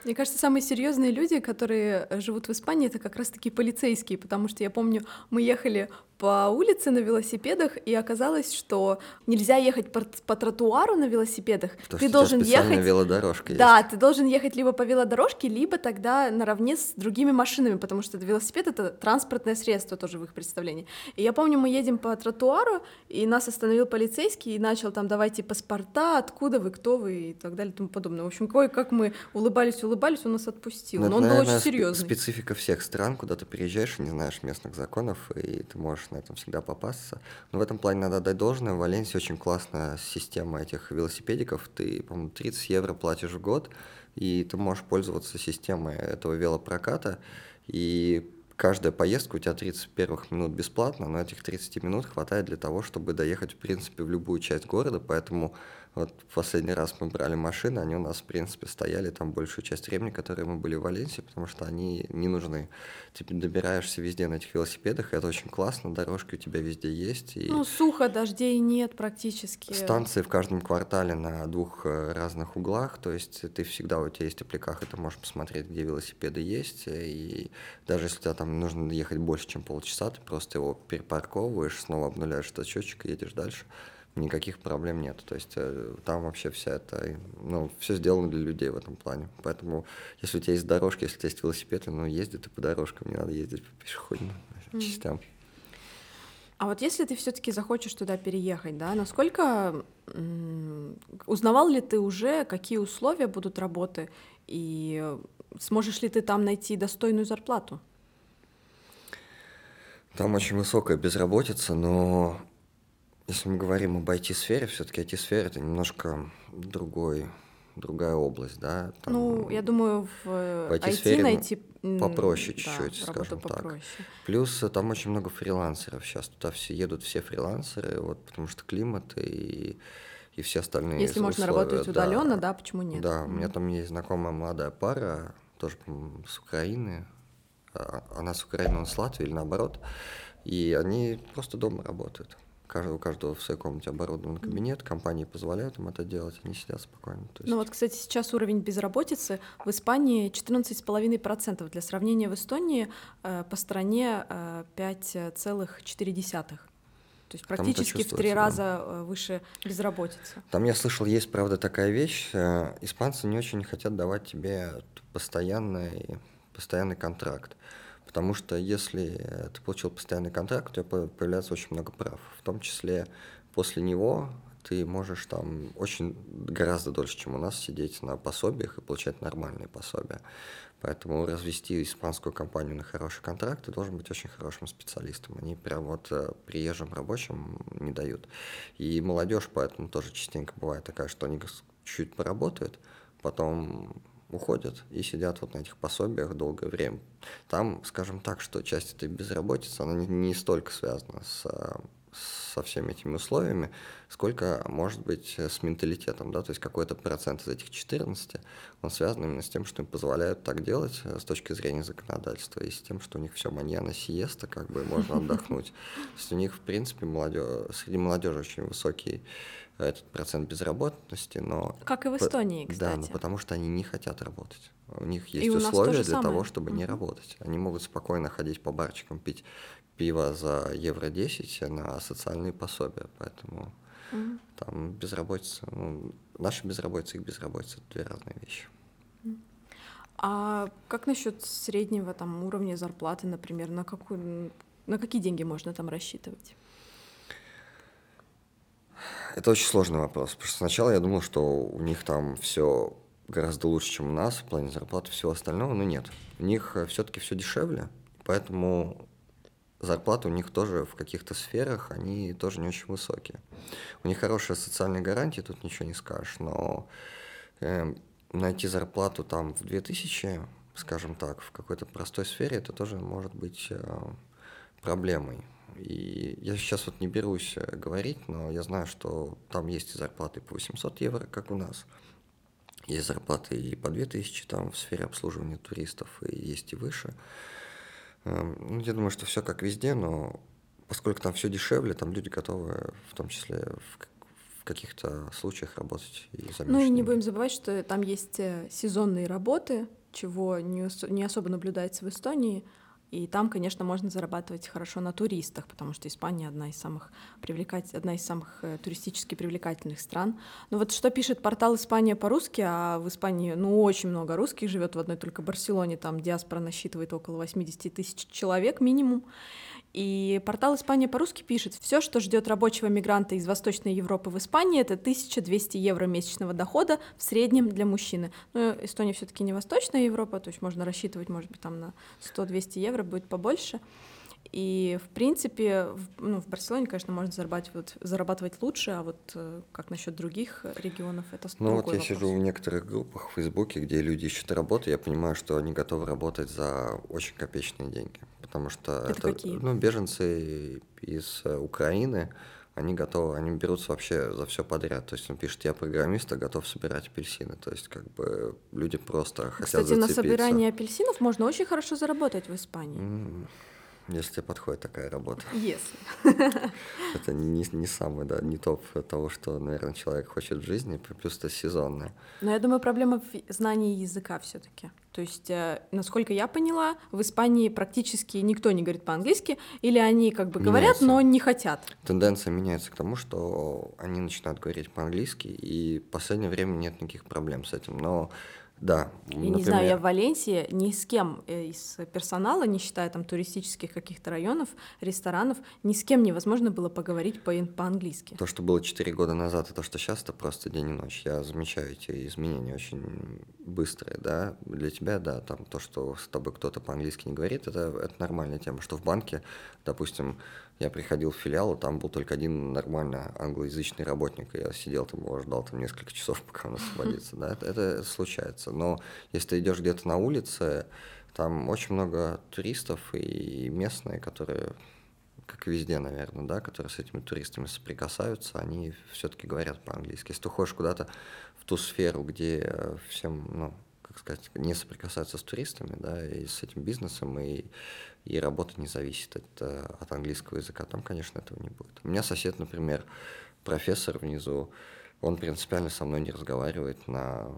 Мне кажется, самые серьезные люди, которые живут в Испании, это как раз-таки полицейские, потому что я помню, мы ехали по улице на велосипедах, и оказалось, что нельзя ехать по тротуару на велосипедах. Потому ты должен ехать. Велодорожка да, есть. Ты должен ехать либо по велодорожке, либо тогда наравне с другими машинами, потому что велосипед — это транспортное средство тоже в их представлении. И я помню, мы едем по тротуару, и нас остановил полицейский и начал там: давайте паспорта, откуда вы, кто вы и так далее и тому подобное. В общем, кое-как мы улыбались, он нас отпустил. Но он был очень серьезный. Специфика всех стран, куда ты приезжаешь и не знаешь местных законов, и ты можешь на этом всегда попасться. Но в этом плане надо отдать должное. В Валенсии очень классная система этих велосипедиков. Ты, по-моему, 30 евро платишь в год, и ты можешь пользоваться системой этого велопроката. И каждая поездка у тебя 30 первых минут бесплатно, но этих 30 минут хватает для того, чтобы доехать, в принципе, в любую часть города, поэтому вот в последний раз мы брали машины, они у нас, в принципе, стояли там большую часть времени, которые мы были в Валенсии, потому что они не нужны. Ты добираешься везде на этих велосипедах, и это очень классно, дорожки у тебя везде есть. И сухо, дождей нет практически. Станции в каждом квартале на двух разных углах, то есть ты всегда, у тебя есть тепляк, и ты можешь посмотреть, где велосипеды есть, и даже если у тебя там нужно ехать больше, чем полчаса, ты просто его перепарковываешь, снова обнуляешь этот счетчик и едешь дальше. Никаких проблем нет. То есть там вообще вся эта, все сделано для людей в этом плане. Поэтому, если у тебя есть дорожки, если у тебя есть велосипеды, езди ты по дорожкам, не надо ездить по пешеходным частям. А вот если ты все-таки захочешь туда переехать, да, насколько узнавал ли ты уже, какие условия будут работы, и сможешь ли ты там найти достойную зарплату? Там очень высокая безработица, но если мы говорим об IT-сфере, все-таки IT-сфера — это немножко другая область, да? Там, я думаю, в IT найти попроще чуть-чуть, да, скажем попроще. Так. Плюс там очень много фрилансеров сейчас, туда едут все фрилансеры, потому что климат и все остальные условия. Если можно работать удаленно, да, почему нет? Да, у меня там есть знакомая молодая пара, тоже с Украины. Она с Украины, он с Латвии или наоборот, и они просто дома работают. У каждого в своей комнате оборудован кабинет, компании позволяют им это делать, они сидят спокойно. То есть... кстати, сейчас уровень безработицы в Испании 14,5%. Для сравнения, в Эстонии по стране 5,4%. То есть практически в 3 раза выше безработица. Там я слышал, есть, правда, такая вещь. Испанцы не очень хотят давать тебе постоянный контракт, потому что если ты получил постоянный контракт, у тебя появляется очень много прав, в том числе после него ты можешь там гораздо дольше, чем у нас, сидеть на пособиях и получать нормальные пособия, поэтому развести испанскую компанию на хороший контракт ты должен быть очень хорошим специалистом, они прям приезжим рабочим не дают, и молодежь поэтому тоже частенько бывает такая, что они чуть-чуть поработают, потом уходят и сидят на этих пособиях долгое время. Там, скажем так, что часть этой безработицы, она не столько связана со всеми этими условиями, сколько, может быть, с менталитетом, да, то есть какой-то процент из этих 14, он связан именно с тем, что им позволяют так делать с точки зрения законодательства, и с тем, что у них все маньяна сиеста, можно отдохнуть. То есть у них, в принципе, среди молодежи очень высокий этот процент безработности, но... Как и в Эстонии, кстати. Да, но потому что они не хотят работать. У них есть условия для того, чтобы не работать. Они могут спокойно ходить по барчикам, пить пиво за €10 на социальные пособия, поэтому там безработица... наша безработица и их безработица — это 2 разные вещи. А как насчет среднего уровня зарплаты, например? На какие деньги можно там рассчитывать? Это очень сложный вопрос, потому что сначала я думал, что у них там все гораздо лучше, чем у нас в плане зарплаты и всего остального, но нет. У них все-таки все дешевле, поэтому зарплаты у них тоже в каких-то сферах, они тоже не очень высокие. У них хорошие социальные гарантии, тут ничего не скажешь, но найти зарплату там в 2000, скажем так, в какой-то простой сфере, это тоже может быть проблемой. И я сейчас не берусь говорить, но я знаю, что там есть и зарплаты по 800 евро, как у нас, есть зарплаты и по 2000 там в сфере обслуживания туристов, и есть и выше. Я думаю, что все как везде, но поскольку там все дешевле, там люди готовы в том числе в каких-то случаях работать и замещать. И не будем забывать, что там есть сезонные работы, чего не особо наблюдается в Эстонии. И там, конечно, можно зарабатывать хорошо на туристах, потому что Испания — одна из самых туристически привлекательных стран. Ну вот что пишет портал «Испания по-русски», а в Испании, очень много русских живет, в одной только Барселоне, там диаспора насчитывает около 80 тысяч человек минимум. И портал «Испания по-русски» пишет: все, что ждет рабочего мигранта из Восточной Европы в Испании, это 1200 евро месячного дохода в среднем для мужчины. Эстония все-таки не Восточная Европа, то есть можно рассчитывать, может быть, там на 100-200 евро будет побольше. И, в принципе, в Барселоне, конечно, можно зарабатывать лучше, а вот как насчет других регионов, это другой вопрос. Я сижу в некоторых группах в Фейсбуке, где люди ищут работу, я понимаю, что они готовы работать за очень копеечные деньги, потому что это беженцы из Украины, они берутся вообще за все подряд. То есть он пишет: я программист, а готов собирать апельсины. То есть люди просто хотят зацепиться. Кстати, на собирании апельсинов можно очень хорошо заработать в Испании. Если тебе подходит такая работа. Если. Это не самый, не топ того, что, наверное, человек хочет в жизни, плюс это сезонное. Но я думаю, проблема в знании языка все-таки. То есть, насколько я поняла, в Испании практически никто не говорит по-английски, или они говорят, но не хотят. Тенденция меняется к тому, что они начинают говорить по-английски, и в последнее время нет никаких проблем с этим, но... Да. Я не знаю, я в Валенсии ни с кем из персонала, не считая там туристических каких-то районов, ресторанов, ни с кем невозможно было поговорить по-английски. То, что было 4 года назад, и то, что сейчас, это просто день и ночь. Я замечаю эти изменения очень быстрые, да. Для тебя, да, там то, что с тобой кто-то по-английски не говорит, это нормальная тема. Что в банке, допустим, я приходил в филиал, и там был только один нормально англоязычный работник, и я сидел там, его ждал там несколько часов, пока он освободится, да, это случается. Но если ты идешь где-то на улице, там очень много туристов и местные, которые, как и везде, наверное, да, которые с этими туристами соприкасаются, они все-таки говорят по-английски. Если ты ходишь куда-то в ту сферу, где всем, не соприкасаться с туристами, да, и с этим бизнесом, и работа не зависит от английского языка. Там, конечно, этого не будет. У меня сосед, например, профессор внизу, он принципиально со мной не разговаривает на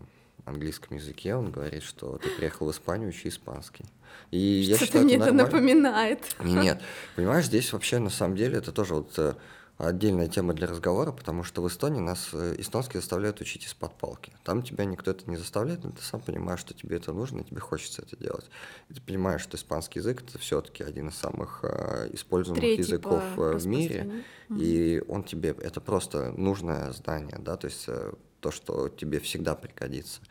английском языке. Он говорит, что ты приехал в Испанию, учи испанский. И что-то я считаю, мне это напоминает. Нет, понимаешь, здесь вообще на самом деле это тоже отдельная тема для разговора, потому что в Эстонии нас эстонский заставляют учить из-под палки. Там тебя никто это не заставляет, но ты сам понимаешь, что тебе это нужно, и тебе хочется это делать. И ты понимаешь, что испанский язык — это все-таки один из самых используемых языков в мире, и он тебе это просто нужное знание, да, то есть то, что тебе всегда пригодится.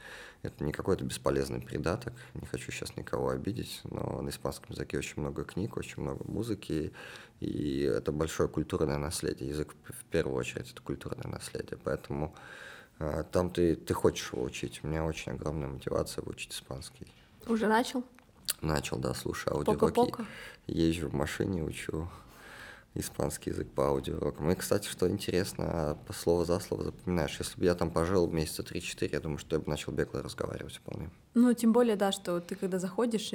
Это не какой-то бесполезный придаток, не хочу сейчас никого обидеть, но на испанском языке очень много книг, очень много музыки, и это большое культурное наследие. Язык, в первую очередь, это культурное наследие, поэтому там ты хочешь его учить. У меня очень огромная мотивация выучить испанский. Уже начал? Начал, да, слушаю аудиоуроки. Езжу в машине, учу испанский язык по аудиоурокам. И, кстати, что интересно, слово за слово запоминаешь. Если бы я там пожил месяца 3-4, я думаю, что я бы начал бегло разговаривать вполне. Тем более, да, что ты, когда заходишь,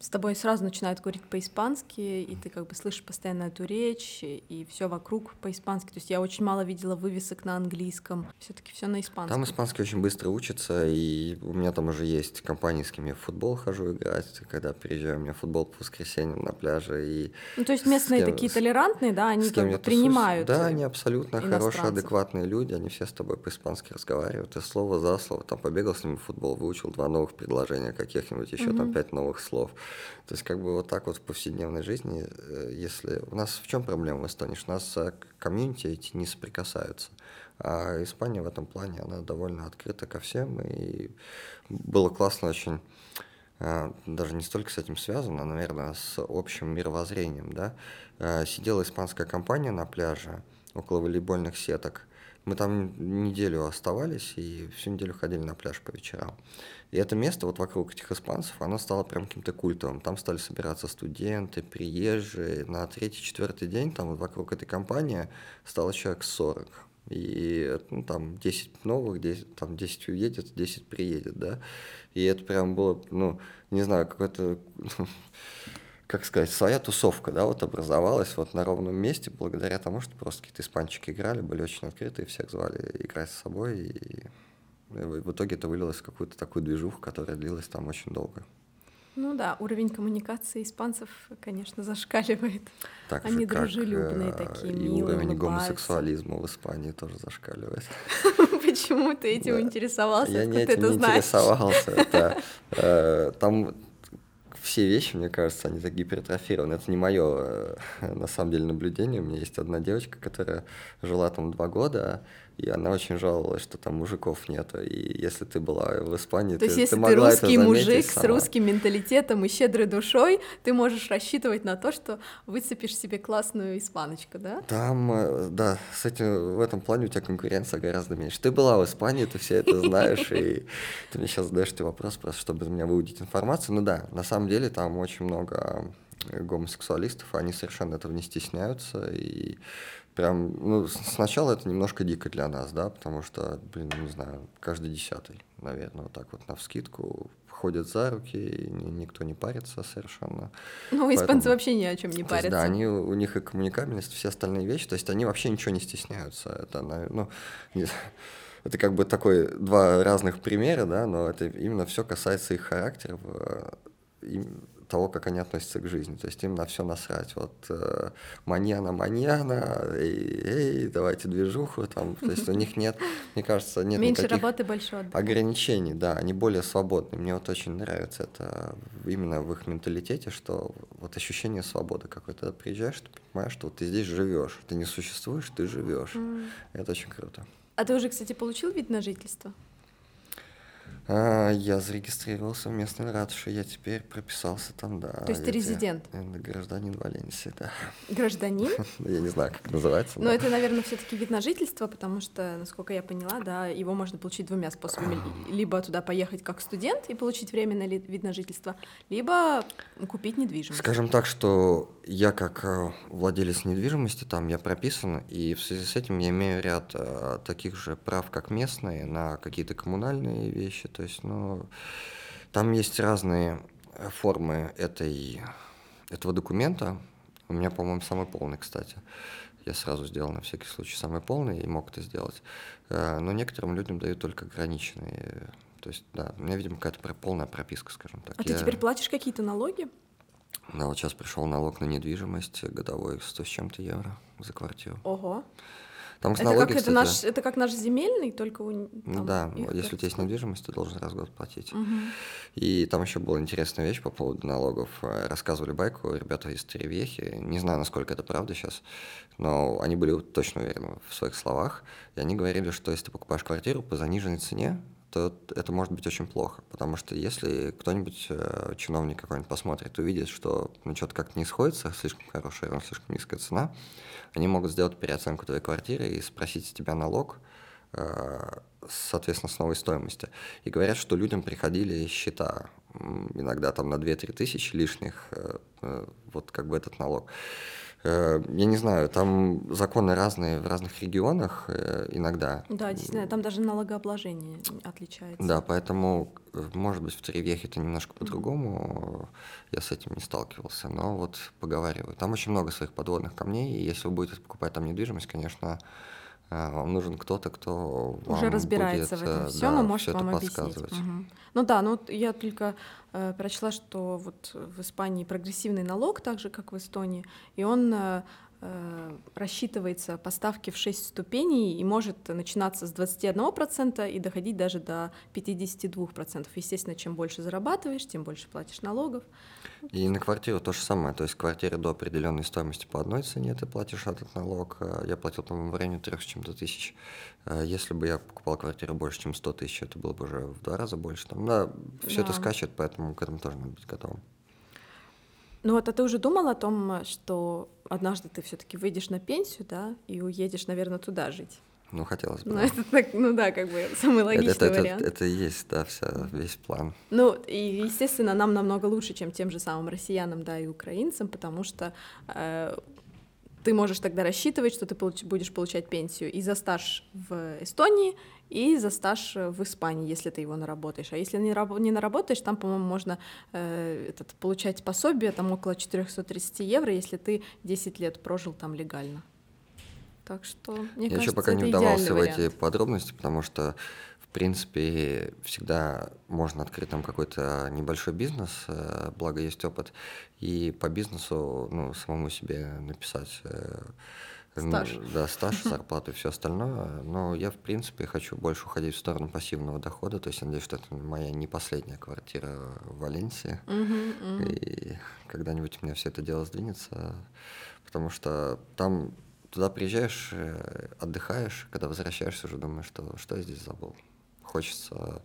с тобой сразу начинают говорить по-испански, и ты слышишь постоянно эту речь, и все вокруг по-испански. То есть я очень мало видела вывесок на английском. Все-таки все на испанском. Там испанский очень быстро учится, и у меня там уже есть компании, с кем я в футбол хожу играть. Когда приезжаю, у меня футбол по воскресеньям на пляже. И то есть местные такие толерантные, да, они принимают. Да, они абсолютно хорошие, адекватные люди, они все с тобой по-испански разговаривают. И слово за слово. Там побегал с ними в футбол, выучил 2 новых предложения каких-нибудь, еще там 5 новых слов. То есть в повседневной жизни, если у нас в чем проблема в Эстонии, что у нас комьюнити эти не соприкасаются, а Испания в этом плане она довольно открыта ко всем, и было классно очень, даже не столько с этим связано, наверное, с общим мировоззрением, да, сидела испанская компания на пляже около волейбольных сеток. Мы там неделю оставались и всю неделю ходили на пляж по вечерам. И это место вокруг этих испанцев, оно стало прям каким-то культовым. Там стали собираться студенты, приезжие. На 3-4 день там вокруг этой компании стало человек 40. И там 10 новых, 10 уедет, 10 приедет, да. И это прям было, не знаю, какое-то... своя тусовка, да, образовалась на ровном месте благодаря тому, что просто какие-то испанчики играли, были очень открыты, всех звали играть с собой, и в итоге это вылилось в какую-то такую движуху, которая длилась там очень долго. Ну да, уровень коммуникации испанцев, конечно, зашкаливает. Так они же, как дружелюбные такие, и милые, уровень улыбаются. Гомосексуализма в Испании тоже зашкаливает. Почему ты этим интересовался? Я не этим интересовался. Там все вещи, мне кажется, они так гипертрофированы. Это не мое, на самом деле, наблюдение. У меня есть одна девочка, которая жила там 2 года, и она очень жаловалась, что там мужиков нету. И если ты была в Испании, то есть, ты могла это заметить сама. То есть, если ты русский мужик с русским менталитетом и щедрой душой, ты можешь рассчитывать на то, что выцепишь себе классную испаночку, да? Там, да, с этим, в этом плане у тебя конкуренция гораздо меньше. Ты была в Испании, ты все это знаешь, и ты мне сейчас задаешь тебе вопрос, просто чтобы из меня выудить информацию. Ну да, на самом деле там очень много гомосексуалистов, они совершенно этого не стесняются, и прям, ну, сначала это немножко дико для нас, да, потому что, блин, не знаю, каждый 10-й, наверное, вот так вот навскидку ходят за руки, и никто не парится совершенно. Ну, поэтому испанцы вообще ни о чем не парятся. Да, они, у них и коммуникабельность, все остальные вещи, то есть они вообще ничего не стесняются. Это, наверное, ну, это как бы такой 2 разных примера, да, но это именно все касается их характеров, того, как они относятся к жизни, то есть им на все насрать, вот маньяна, эй, давайте движуху, там, то есть у них нет, мне кажется, нет меньше работы, больше отдыха, ограничений, да, они более свободны, мне вот очень нравится это именно в их менталитете, что вот ощущение свободы какой-то, приезжаешь, ты понимаешь, что вот ты здесь живешь, ты не существуешь, ты живешь, это очень круто. А ты уже, кстати, получил вид на жительство? Я зарегистрировался в местной ратуше, я теперь прописался там, да. То есть ты резидент? Гражданин Валенсии, да. Гражданин? Я не знаю, как называется. Но это, наверное, все-таки вид на жительство, потому что, насколько я поняла, да, его можно получить 2 способами. Либо туда поехать как студент и получить временный вид на жительство, либо купить недвижимость. Скажем так, что я как владелец недвижимости, там я прописан, и в связи с этим я имею ряд таких же прав, как местные, на какие-то коммунальные вещи. То есть, ну, там есть разные формы этого документа. У меня, по-моему, самый полный, кстати. Я сразу сделал на всякий случай самый полный и мог это сделать. Но некоторым людям дают только ограниченные. То есть, да, у меня, видимо, какая-то полная прописка, скажем так. Ты теперь платишь какие-то налоги? Да, вот сейчас пришел налог на недвижимость годовой 100 с чем-то евро за квартиру. Ого! Там налоги, это как наш земельный, только у... Ну да, если у тебя есть недвижимость, ты должен раз в год платить. Угу. И там еще была интересная вещь по поводу налогов. Рассказывали байку ребята из Тревьехи, не знаю, насколько это правда сейчас, но они были точно уверены в своих словах, и они говорили, что если ты покупаешь квартиру по заниженной цене, то это может быть очень плохо, потому что если кто-нибудь, чиновник какой-нибудь посмотрит, увидит, что ну, что-то как-то не сходится, слишком хорошая, слишком низкая цена, они могут сделать переоценку твоей квартиры и спросить с тебя налог, соответственно, с новой стоимости. И говорят, что людям приходили счета, иногда там на 2-3 тысячи лишних, вот как бы этот налог. Я не знаю, там законы разные в разных регионах иногда. Да, действительно, там даже налогообложение отличается. Да, поэтому, может быть, в Тревьехе это немножко по-другому, я с этим не сталкивался, но вот поговариваю. Там очень много своих подводных камней, и если вы будете покупать там недвижимость, конечно, вам нужен кто-то, кто вам уже разбирается будет, в этом всем, да, и может вам объяснить. Угу. Ну да, ну я только прочла, что вот в Испании прогрессивный налог, так же как в Эстонии, и он рассчитывается по ставке в 6 ступеней и может начинаться с 21% и доходить даже до 52%. Естественно, чем больше зарабатываешь, тем больше платишь налогов. И на квартиру то же самое. То есть квартира до определенной стоимости по одной цене ты платишь этот налог. Я платил, по-моему, в районе 300 с чем-то тысяч. Если бы я покупал квартиру больше, чем 100 тысяч, это было бы уже в 2 раза больше. Там, да, все это скачет, поэтому к этому тоже надо быть готовым. Ну вот, а ты уже думал о том, что однажды ты все-таки выйдешь на пенсию, да, и уедешь, наверное, туда жить? Ну, хотелось бы. Ну, да. Это как бы самый логичный вариант. Это и есть, да, весь план. Ну, и, естественно, нам намного лучше, чем тем же самым россиянам, да, и украинцам, потому что ты можешь тогда рассчитывать, что ты будешь получать пенсию и за стаж в Эстонии, и за стаж в Испании, если ты его наработаешь. А если не наработаешь, там, по-моему, можно получать пособие, там около 430 евро, если ты 10 лет прожил там легально. Так что, мне кажется, это идеальный вариант. Я еще пока не вдавался в эти подробности, потому что принципе, всегда можно открыть там какой-то небольшой бизнес, благо есть опыт, и по бизнесу, ну, самому себе написать стаж. Да, стаж, зарплату и все остальное. Но я, в принципе, хочу больше уходить в сторону пассивного дохода. То есть, я надеюсь, что это моя не последняя квартира в Валенсии. И когда-нибудь у меня все это дело сдвинется. Потому что там туда приезжаешь, отдыхаешь, когда возвращаешься, уже думаешь, что я здесь забыл. Хочется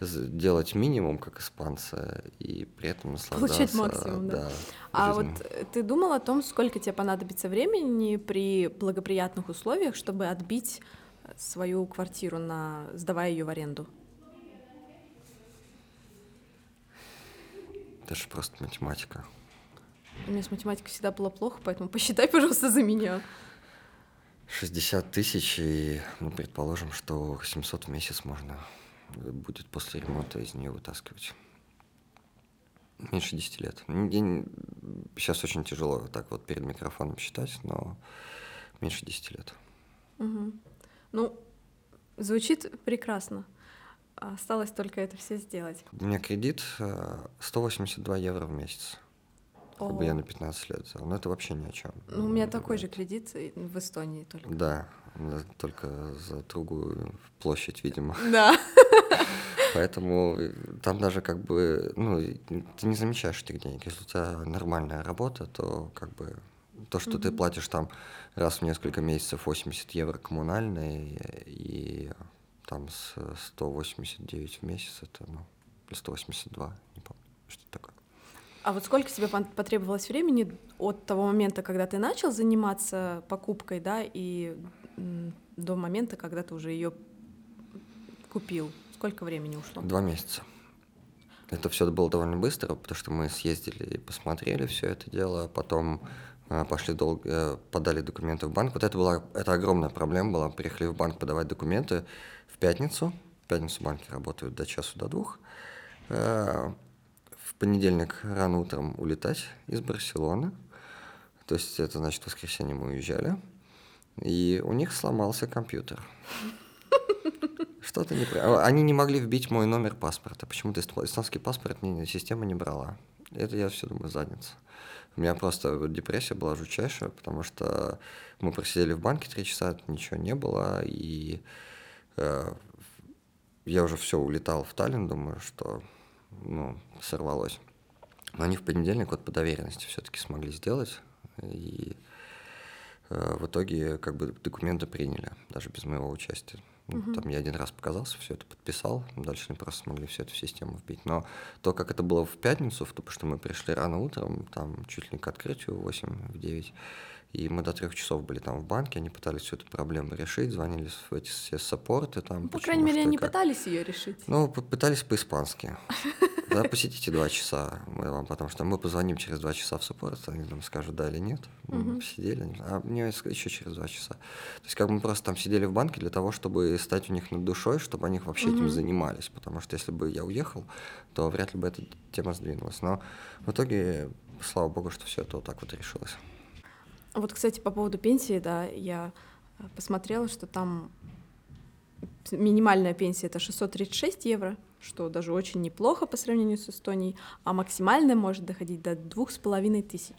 делать минимум, как испанцы, и при этом наслаждаться. Получать максимум, да. А жизнью. Вот ты думал о том, сколько тебе понадобится времени при благоприятных условиях, чтобы отбить свою квартиру, сдавая ее в аренду? Это же просто математика. У меня с математикой всегда было плохо, поэтому посчитай, пожалуйста, за меня. 60 тысяч, и, ну, предположим, что 700 в месяц можно будет после ремонта из нее вытаскивать. Меньше 10 лет. Сейчас очень тяжело вот так вот перед микрофоном считать, но меньше 10 лет. Угу. Ну, звучит прекрасно. Осталось только это все сделать. У меня кредит 182 евро в месяц. Как бы я на 15 лет взял. Но это вообще ни о чем. Ну, у меня такой же кредит в Эстонии только. Да, только за другую площадь, видимо. Да. Поэтому там даже как бы, ну, ты не замечаешь этих денег. Если у тебя нормальная работа, то как бы то, что ты платишь там раз в несколько месяцев 80 евро коммунальные и там 189 в месяц, это, ну, 182, не помню, что это такое. А вот сколько тебе потребовалось времени от того момента, когда ты начал заниматься покупкой, да, и до момента, когда ты уже ее купил? Сколько времени ушло? 2 месяца. Это все было довольно быстро, потому что мы съездили и посмотрели все это дело, потом пошли подали документы в банк. Вот это огромная проблема была. Приехали в банк подавать документы в пятницу. В пятницу банки работают до часу, до двух. В понедельник рано утром улетать из Барселоны, то есть это значит, в воскресенье мы уезжали, и у них сломался компьютер. Что-то неправильно. Они не могли вбить мой номер паспорта, почему-то эстонский паспорт система не брала. Это я все думаю, задница. У меня просто депрессия была жутчайшая, потому что мы просидели в банке 3 часа, ничего не было, и я уже все улетал в Талин, думаю, что... ну, сорвалось. Но они в понедельник вот по доверенности все-таки смогли сделать, и в итоге как бы документы приняли, даже без моего участия. Ну, там я 1 раз показался, все это подписал, дальше они просто смогли все это в систему вбить. Но то, как это было в пятницу, потому что мы пришли рано утром, там чуть ли не к открытию, 8-9, и мы до 3 часов были там в банке, они пытались всю эту проблему решить, звонили в эти все саппорты. Там, ну, по крайней мере, они пытались ее решить. Ну, пытались по-испански. Да, посидите 2 часа, мы вам потом, что мы позвоним через 2 часа в саппорт, они нам скажут да или нет. Мы посидели, а мне еще через 2 часа. То есть как мы просто там сидели в банке для того, чтобы стать у них над душой, чтобы они вообще этим занимались, потому что если бы я уехал, то вряд ли бы эта тема сдвинулась. Но в итоге, слава богу, что все это вот так вот решилось. Вот, кстати, по поводу пенсии, да, я посмотрела, что там минимальная пенсия — это 636 евро, что даже очень неплохо по сравнению с Эстонией, а максимальная может доходить до 2500.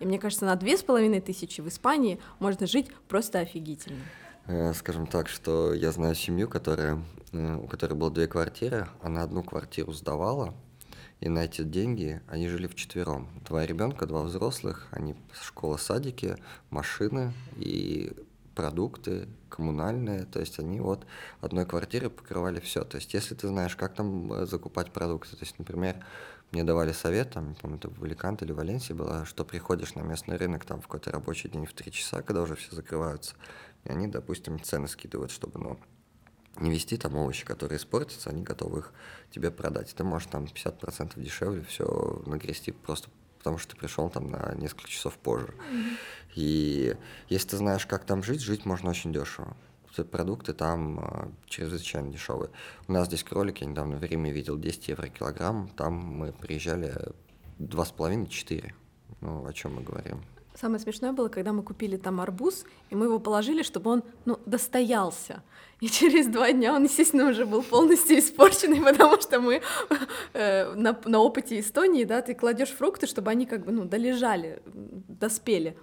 И мне кажется, на 2500 в Испании можно жить просто офигительно. Скажем так, что я знаю семью, у которой было 2 квартиры, она 1 квартиру сдавала, и на эти деньги они жили вчетвером. 2 ребенка, 2 взрослых, они школа, садики, машины и продукты коммунальные. То есть они вот 1 квартиры покрывали все. То есть если ты знаешь, как там закупать продукты, то есть, например, мне давали совет, там, по-моему, это в Аликанте или в Валенсии было, что приходишь на местный рынок там в какой-то рабочий день в 3 часа, когда уже все закрываются, и они, допустим, цены скидывают, чтобы, ну, не везти там овощи, которые испортятся, они готовы их тебе продать. Ты можешь там 50% дешевле все нагрести, просто потому что ты пришел там на несколько часов позже. И если ты знаешь, как там жить можно очень дешево. Продукты там чрезвычайно дешевые. У нас здесь кролик, я недавно в Риме видел, 10 евро килограмм, там мы приезжали 2,5-4. Ну, о чем мы говорим. Самое смешное было, когда мы купили там арбуз, и мы его положили, чтобы он, достоялся. И через 2 дня он, естественно, уже был полностью испорченный, потому что мы на опыте Эстонии, да, ты кладешь фрукты, чтобы они долежали, доспели.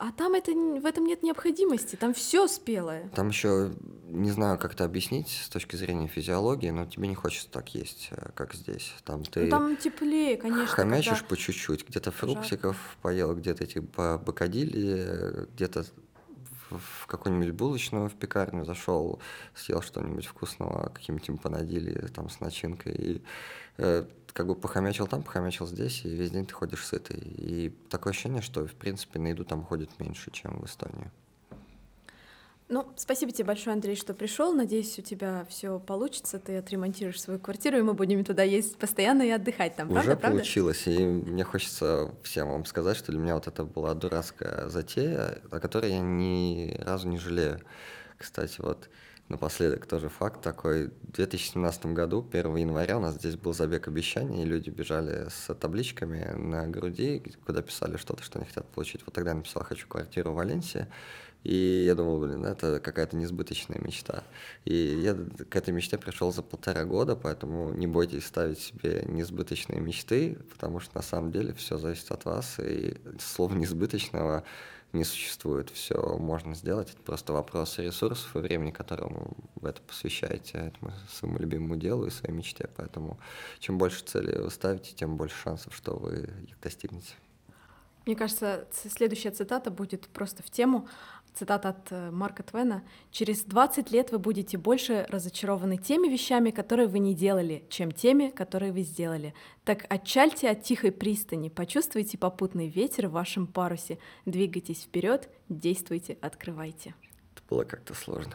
А там в этом нет необходимости, там все спелое. Там еще не знаю, как это объяснить с точки зрения физиологии, но тебе не хочется так есть, как здесь. Там ты там теплее, конечно. Хомячишь по чуть-чуть, где-то фруктиков поел, где-то эти бокадили, где-то в какую-нибудь булочную, в пекарню зашел, съел что-нибудь вкусного, каким-нибудь панадили там с начинкой, и похомячил там, похомячил здесь, и весь день ты ходишь сытый. И такое ощущение, что, в принципе, на еду там ходит меньше, чем в Эстонии. Спасибо тебе большое, Андрей, что пришел. Надеюсь, у тебя все получится, ты отремонтируешь свою квартиру, и мы будем туда ездить постоянно и отдыхать там, правда? Уже получилось, и мне хочется всем вам сказать, что для меня это была дурацкая затея, о которой я ни разу не жалею. Кстати, напоследок тоже факт такой. В 2017 году, 1 января, у нас здесь был забег обещаний, и люди бежали с табличками на груди, куда писали что-то, что они хотят получить. Вот тогда я написал «Хочу квартиру в Валенсии». И я думал, это какая-то несбыточная мечта. И я к этой мечте пришел за 1,5 года, поэтому не бойтесь ставить себе несбыточные мечты, потому что на самом деле все зависит от вас, и слова несбыточного не существует. Все можно сделать, это просто вопрос ресурсов и времени, которому вы это посвящаете, этому своему любимому делу и своей мечте. Поэтому чем больше целей вы ставите, тем больше шансов, что вы их достигнете. Мне кажется, следующая цитата будет просто в тему. Цитата от Марка Твена. «Через 20 лет вы будете больше разочарованы теми вещами, которые вы не делали, чем теми, которые вы сделали. Так отчальте от тихой пристани, почувствуйте попутный ветер в вашем парусе, двигайтесь вперед, действуйте, открывайте». Это было как-то сложно.